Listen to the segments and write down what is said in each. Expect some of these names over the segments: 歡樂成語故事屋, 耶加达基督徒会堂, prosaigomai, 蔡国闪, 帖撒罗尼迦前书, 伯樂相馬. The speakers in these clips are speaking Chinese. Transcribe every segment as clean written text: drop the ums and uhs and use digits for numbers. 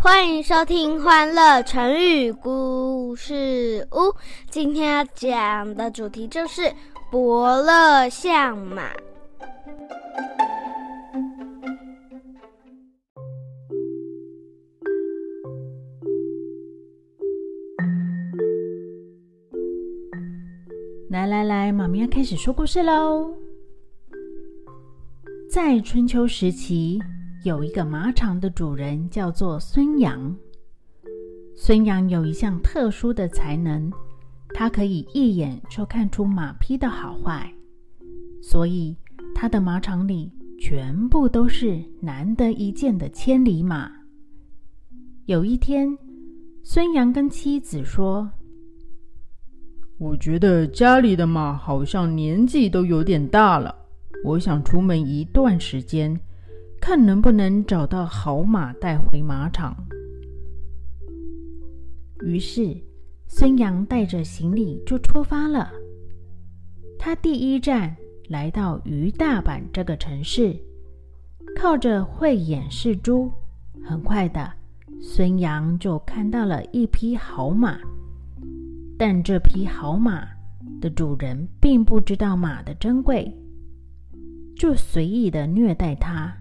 欢迎收听欢乐成语故事屋，今天要讲的主题就是伯乐相马。来来来，妈咪要开始说故事喽。在春秋时期，有一个马场的主人叫做孙杨。孙杨有一项特殊的才能，他可以一眼就看出马匹的好坏，所以他的马场里全部都是难得一见的千里马。有一天，孙杨跟妻子说：“我觉得家里的马好像年纪都有点大了，我想出门一段时间，看能不能找到好马带回马场。”于是孙杨带着行李就出发了。他第一站来到于大阪这个城市，靠着慧眼识珠，很快的孙杨就看到了一匹好马。但这匹好马的主人并不知道马的珍贵，就随意的虐待它。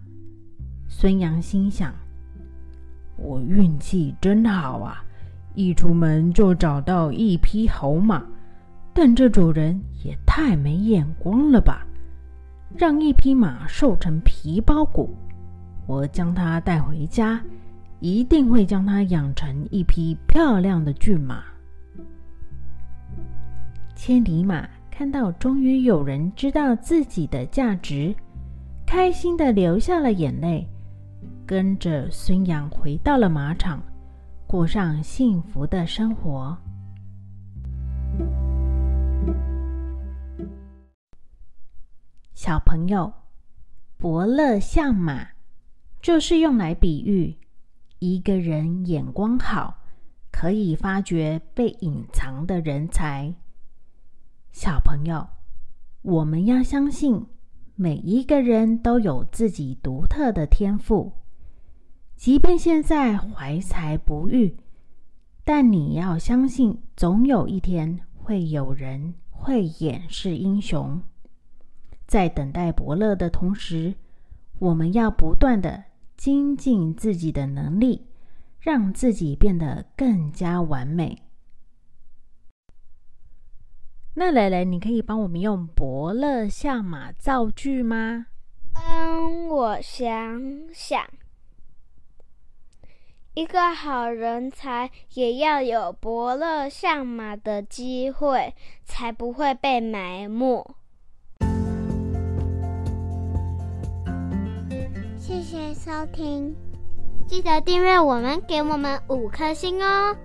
孙杨心想：“我运气真好啊，一出门就找到一匹好马，但这主人也太没眼光了吧，让一匹马瘦成皮包骨。我将它带回家，一定会将它养成一匹漂亮的骏马。”千里马看到终于有人知道自己的价值，开心地流下了眼泪，跟着孙杨回到了马场，过上幸福的生活。小朋友，伯乐相马就是用来比喻一个人眼光好，可以发掘被隐藏的人才。小朋友，我们要相信每一个人都有自己独特的天赋，即便现在怀才不遇，但你要相信总有一天会有人慧眼识英雄。在等待伯乐的同时，我们要不断的精进自己的能力，让自己变得更加完美。那蕾蕾，你可以帮我们用伯乐相马造句吗？我想想，一个好人才也要有伯乐相马的机会，才不会被埋没。谢谢收听，记得订阅我们，给我们5颗星哦。